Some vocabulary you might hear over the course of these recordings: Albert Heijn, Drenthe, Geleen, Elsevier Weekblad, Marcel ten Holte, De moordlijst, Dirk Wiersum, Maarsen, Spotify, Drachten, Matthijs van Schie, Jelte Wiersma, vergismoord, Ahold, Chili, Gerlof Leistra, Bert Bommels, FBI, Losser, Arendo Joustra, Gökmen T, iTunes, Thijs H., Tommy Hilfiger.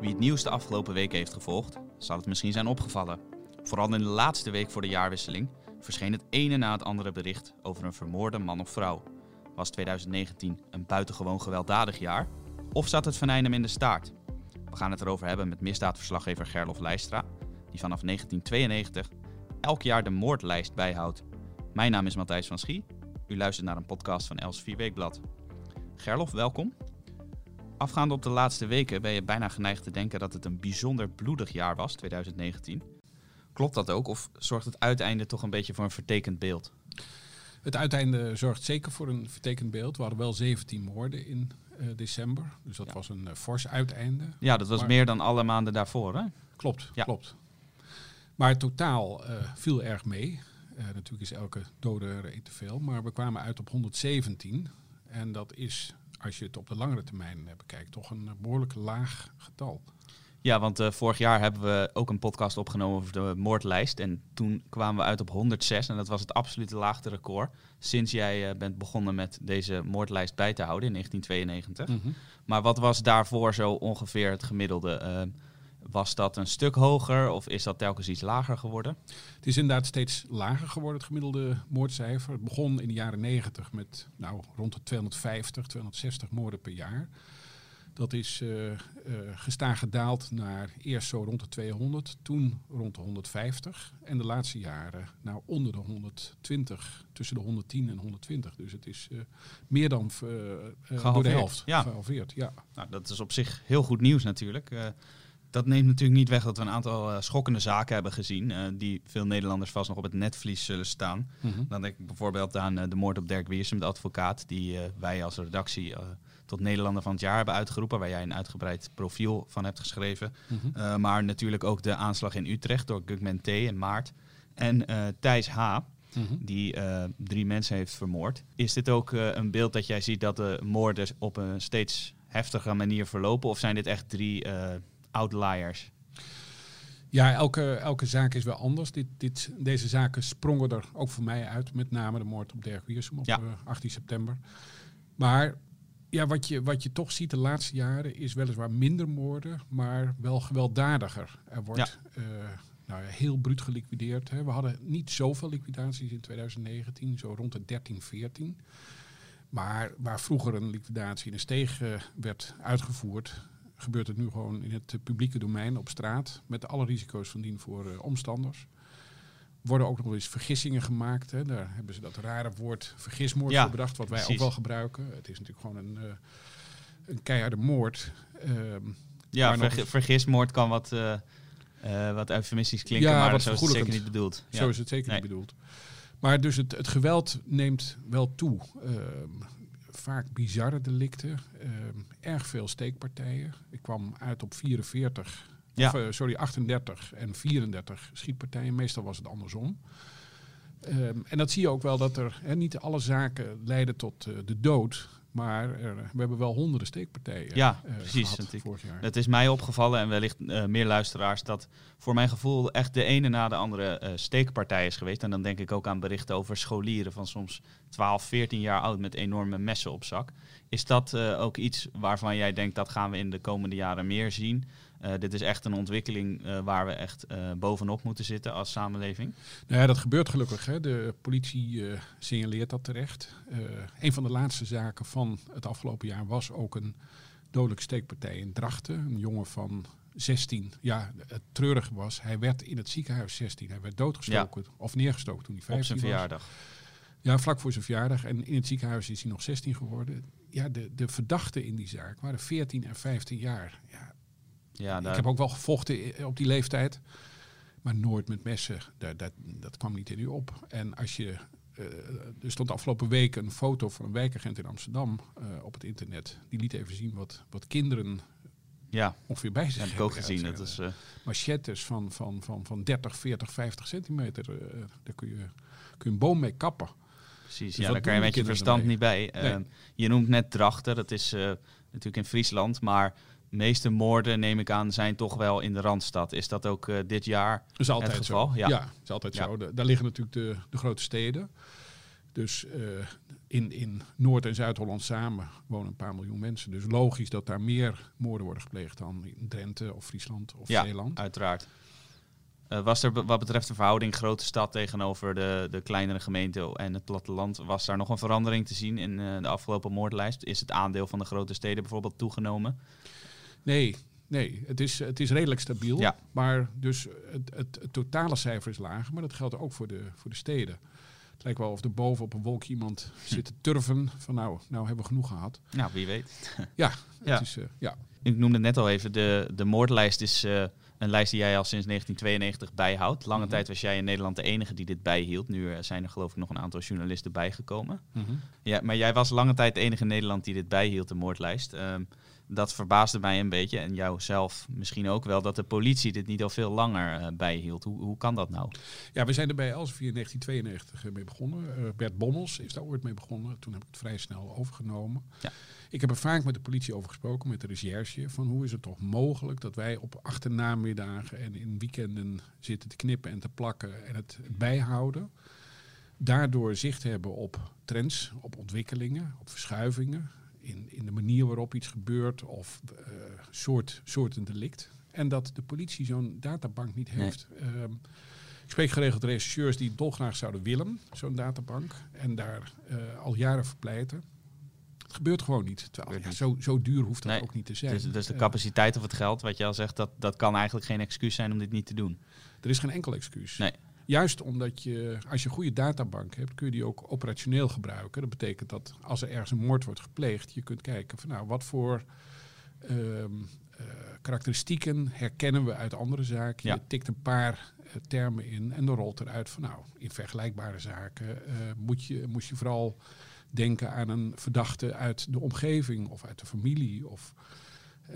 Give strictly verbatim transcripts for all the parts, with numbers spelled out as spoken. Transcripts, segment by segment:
Wie het nieuws de afgelopen weken heeft gevolgd, zal het misschien zijn opgevallen. Vooral in de laatste week voor de jaarwisseling verscheen het ene na het andere bericht over een vermoorde man of vrouw. Was twintig negentien een buitengewoon gewelddadig jaar? Of zat het venijn hem in de staart? We gaan het erover hebben met misdaadverslaggever Gerlof Leistra, die vanaf negentien tweeënnegentig elk jaar de moordlijst bijhoudt. Mijn naam is Matthijs van Schie. U luistert naar een podcast van Elsevier Weekblad. Gerlof, welkom. Afgaande op de laatste weken ben je bijna geneigd te denken dat het een bijzonder bloedig jaar was, twintig negentien. Klopt dat ook of zorgt het uiteinde toch een beetje voor een vertekend beeld? Het uiteinde zorgt zeker voor een vertekend beeld. We hadden wel zeventien moorden in uh, december, dus dat ja. was een uh, fors uiteinde. Ja, dat was maar... meer dan alle maanden daarvoor, hè? Klopt, ja. klopt. Maar totaal uh, viel erg mee. Uh, natuurlijk is elke dode reet te veel, maar we kwamen uit op honderdzeventien. En dat is, als je het op de langere termijn bekijkt, toch een behoorlijk laag getal. Ja, want uh, vorig jaar hebben we ook een podcast opgenomen over de moordlijst. En toen kwamen we uit op honderdzes en dat was het absolute laagste record sinds jij uh, bent begonnen met deze moordlijst bij te houden in negentien tweeënnegentig. Mm-hmm. Maar wat was daarvoor zo ongeveer het gemiddelde? Uh, was dat een stuk hoger of is dat telkens iets lager geworden? Het is inderdaad steeds lager geworden, het gemiddelde moordcijfer. Het begon in de jaren negentig met nou, rond de tweehonderdvijftig, tweehonderdzestig moorden per jaar. Dat is uh, uh, gestaag gedaald naar eerst zo rond de tweehonderd, toen rond de honderdvijftig. En de laatste jaren nou onder de honderdtwintig, tussen de honderdtien en honderdtwintig. Dus het is uh, meer dan uh, uh, door de helft ja. gehalveerd. Ja. Nou, dat is op zich heel goed nieuws natuurlijk. Uh, Dat neemt natuurlijk niet weg dat we een aantal uh, schokkende zaken hebben gezien... Uh, die veel Nederlanders vast nog op het netvlies zullen staan. Mm-hmm. Dan denk ik bijvoorbeeld aan uh, de moord op Dirk Wiersum, de advocaat... die uh, wij als redactie uh, tot Nederlander van het jaar hebben uitgeroepen... waar jij een uitgebreid profiel van hebt geschreven. Mm-hmm. Uh, maar natuurlijk ook de aanslag in Utrecht door Gökmen T in maart. En uh, Thijs H., mm-hmm. die uh, drie mensen heeft vermoord. Is dit ook uh, een beeld dat jij ziet dat de moorden op een steeds heftiger manier verlopen? Of zijn dit echt drie... Uh, outliers? Ja, elke, elke zaak is wel anders. Dit, dit, deze zaken sprongen er ook voor mij uit. Met name de moord op Dirk Wiersum op ja. achttien september. Maar ja, wat, je, wat je toch ziet de laatste jaren is weliswaar minder moorden, maar wel gewelddadiger. Er wordt ja. uh, nou, heel bruut geliquideerd. Hè. We hadden niet zoveel liquidaties in twintig negentien, zo rond de dertien, veertien. Maar waar vroeger een liquidatie in een steeg uh, werd uitgevoerd... gebeurt het nu gewoon in het uh, publieke domein op straat... met alle risico's van dien voor uh, omstanders. Worden ook nog eens vergissingen gemaakt. Hè. Daar hebben ze dat rare woord vergismoord ja, voor bedacht... wat wij precies. ook wel gebruiken. Het is natuurlijk gewoon een, uh, een keiharde moord. Um, ja, verg- nog... vergismoord kan wat, uh, uh, wat eufemistisch klinken... Ja, maar wat zo is het zeker niet bedoeld. Ja. Zo is het zeker nee. niet bedoeld. Maar dus het, het geweld neemt wel toe... Uh, Vaak bizarre delicten, uh, erg veel steekpartijen. Ik kwam uit op vierenveertig, ja. of, uh, sorry, achtendertig en vierendertig schietpartijen. Meestal was het andersom. Um, en dat zie je ook wel dat er hè, niet alle zaken leiden tot uh, de dood, maar er, we hebben wel honderden steekpartijen. Ja, uh, precies. Ik, vorig jaar. Dat is mij opgevallen en wellicht uh, meer luisteraars dat voor mijn gevoel echt de ene na de andere uh, steekpartij is geweest. En dan denk ik ook aan berichten over scholieren van soms twaalf, veertien jaar oud met enorme messen op zak. Is dat uh, ook iets waarvan jij denkt dat gaan we in de komende jaren meer zien? Uh, dit is echt een ontwikkeling uh, waar we echt uh, bovenop moeten zitten als samenleving. Nou ja, dat gebeurt gelukkig. Hè. De politie uh, signaleert dat terecht. Uh, een van de laatste zaken van het afgelopen jaar was ook een dodelijke steekpartij in Drachten. Een jongen van zestien. Ja, het treurige was, hij werd in het ziekenhuis zestien. Hij werd doodgestoken ja. of neergestoken toen hij vijftien was. Op zijn verjaardag. Ja, vlak voor zijn verjaardag. En in het ziekenhuis is hij nog zestien geworden. Ja, de, de verdachten in die zaak waren veertien en vijftien jaar. Ja. Ja, daar... Ik heb ook wel gevochten op die leeftijd, maar nooit met messen. Dat, dat, dat kwam niet in u op. En als je, uh, er stond de afgelopen week een foto van een wijkagent in Amsterdam uh, op het internet. Die liet even zien wat, wat kinderen ja. ongeveer bij zich hebben. Heb ik ook gezien. Dat is, uh... machettes van, van, van, van dertig, veertig, vijftig centimeter. Uh, daar kun je, kun je een boom mee kappen. Precies, dus ja, daar kan je met je verstand niet bij. Nee. Uh, je noemt net Drachten, dat is uh, natuurlijk in Friesland, maar... De meeste moorden, neem ik aan, zijn toch wel in de Randstad. Is dat ook uh, dit jaar is altijd het geval? Zo. Ja, ja, is altijd ja. zo. De, daar liggen natuurlijk de, de grote steden. Dus uh, in, in Noord- en Zuid-Holland samen wonen een paar miljoen mensen. Dus logisch dat daar meer moorden worden gepleegd dan in Drenthe of Friesland of ja, Zeeland. Ja, uiteraard. Uh, was er wat betreft de verhouding grote stad tegenover de, de kleinere gemeente en het platteland, was daar nog een verandering te zien in uh, de afgelopen moordlijst? Is het aandeel van de grote steden bijvoorbeeld toegenomen? Nee, nee. Het is, het is redelijk stabiel. Ja. Maar dus het, het, het totale cijfer is lager, maar dat geldt ook voor de, voor de steden. Het lijkt wel of er boven op een wolk iemand zit te turven van nou, nou hebben we genoeg gehad. Nou, wie weet. Ja. Het ja. Is, uh, ja. Ik noemde net al even, de, de moordlijst is uh, een lijst die jij al sinds negentien tweeënnegentig bijhoudt. Lange mm-hmm. tijd was jij in Nederland de enige die dit bijhield. Nu uh, zijn er geloof ik nog een aantal journalisten bijgekomen. Mm-hmm. Ja, maar jij was lange tijd de enige in Nederland die dit bijhield, de moordlijst. Um, dat verbaasde mij een beetje en jou zelf misschien ook wel, dat de politie dit niet al veel langer uh, bijhield. Hoe, hoe kan dat nou? Ja, we zijn er bij Elsevier in negentien tweeënnegentig mee begonnen. Uh, Bert Bommels is daar ooit mee begonnen. Toen heb ik het vrij snel overgenomen. Ja. Ik heb er vaak met de politie over gesproken, met de recherche, van hoe is het toch mogelijk dat wij op achternamiddagen en in weekenden zitten te knippen en te plakken en het bijhouden. Daardoor zicht hebben op trends, op ontwikkelingen, op verschuivingen. In, in de manier waarop iets gebeurt of uh, soort, soorten delict. En dat de politie zo'n databank niet heeft. Nee. Uh, ik spreek geregeld rechercheurs die dolgraag zouden willen, zo'n databank. En daar uh, al jaren verpleiten. Het gebeurt gewoon niet. Terwijl, ja, zo, zo duur hoeft dat nee, ook niet te zijn. Dus, dus de capaciteit of het geld, wat je al zegt, dat, dat kan eigenlijk geen excuus zijn om dit niet te doen. Er is geen enkel excuus. Nee. Juist omdat je, als je een goede databank hebt, kun je die ook operationeel gebruiken. Dat betekent dat als er ergens een moord wordt gepleegd, je kunt kijken van nou, wat voor uh, uh, karakteristieken herkennen we uit andere zaken. Ja. Je tikt een paar uh, termen in en dan rolt eruit van nou, in vergelijkbare zaken uh, moet je, moest je vooral denken aan een verdachte uit de omgeving of uit de familie of...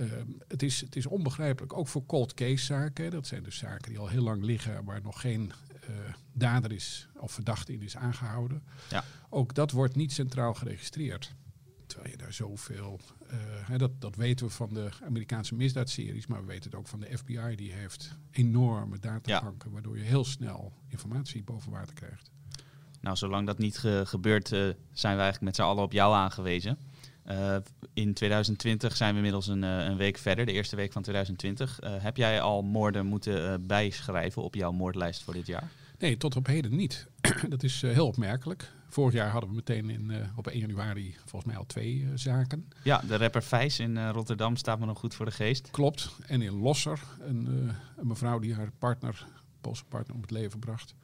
Uh, het, is, het is onbegrijpelijk, ook voor cold case zaken. Dat zijn dus zaken die al heel lang liggen, waar nog geen uh, dader is of verdachte in is aangehouden. Ja. Ook dat wordt niet centraal geregistreerd. Terwijl je daar zoveel... Uh, hè, dat, dat weten we van de Amerikaanse misdaadseries, maar we weten het ook van de F B I. Die heeft enorme databanken, ja, waardoor je heel snel informatie boven water krijgt. Nou, zolang dat niet ge- gebeurt, uh, zijn we eigenlijk met z'n allen op jou aangewezen. Uh, in twintig twintig zijn we inmiddels een, uh, een week verder, de eerste week van twintig twintig. Uh, heb jij al moorden moeten uh, bijschrijven op jouw moordlijst voor dit jaar? Nee, tot op heden niet. Dat is uh, heel opmerkelijk. Vorig jaar hadden we meteen in, uh, op één januari volgens mij al twee uh, zaken. Ja, de rapper Vijs in uh, Rotterdam staat me nog goed voor de geest. Klopt. En in Losser, een, uh, een mevrouw die haar partner, Poolse partner, om het leven bracht.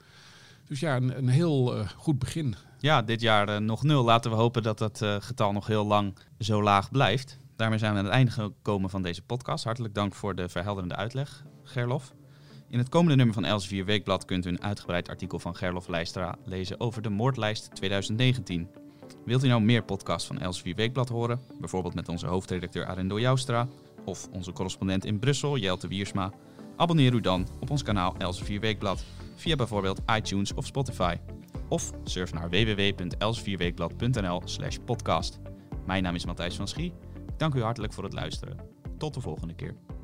Dus ja, een, een heel uh, goed begin. Ja, dit jaar uh, nog nul. Laten we hopen dat dat uh, getal nog heel lang zo laag blijft. Daarmee zijn we aan het einde gekomen van deze podcast. Hartelijk dank voor de verhelderende uitleg, Gerlof. In het komende nummer van Elsevier Weekblad kunt u een uitgebreid artikel van Gerlof Leistra lezen over de moordlijst twintig negentien. Wilt u nou meer podcasts van Elsevier Weekblad horen? Bijvoorbeeld met onze hoofdredacteur Arendo Joustra of onze correspondent in Brussel, Jelte Wiersma? Abonneer u dan op ons kanaal Elsevier Weekblad via bijvoorbeeld iTunes of Spotify. Of surf naar w w w punt elsevierweekblad punt n l slash podcast. Mijn naam is Matthijs van Schie. Dank u hartelijk voor het luisteren. Tot de volgende keer.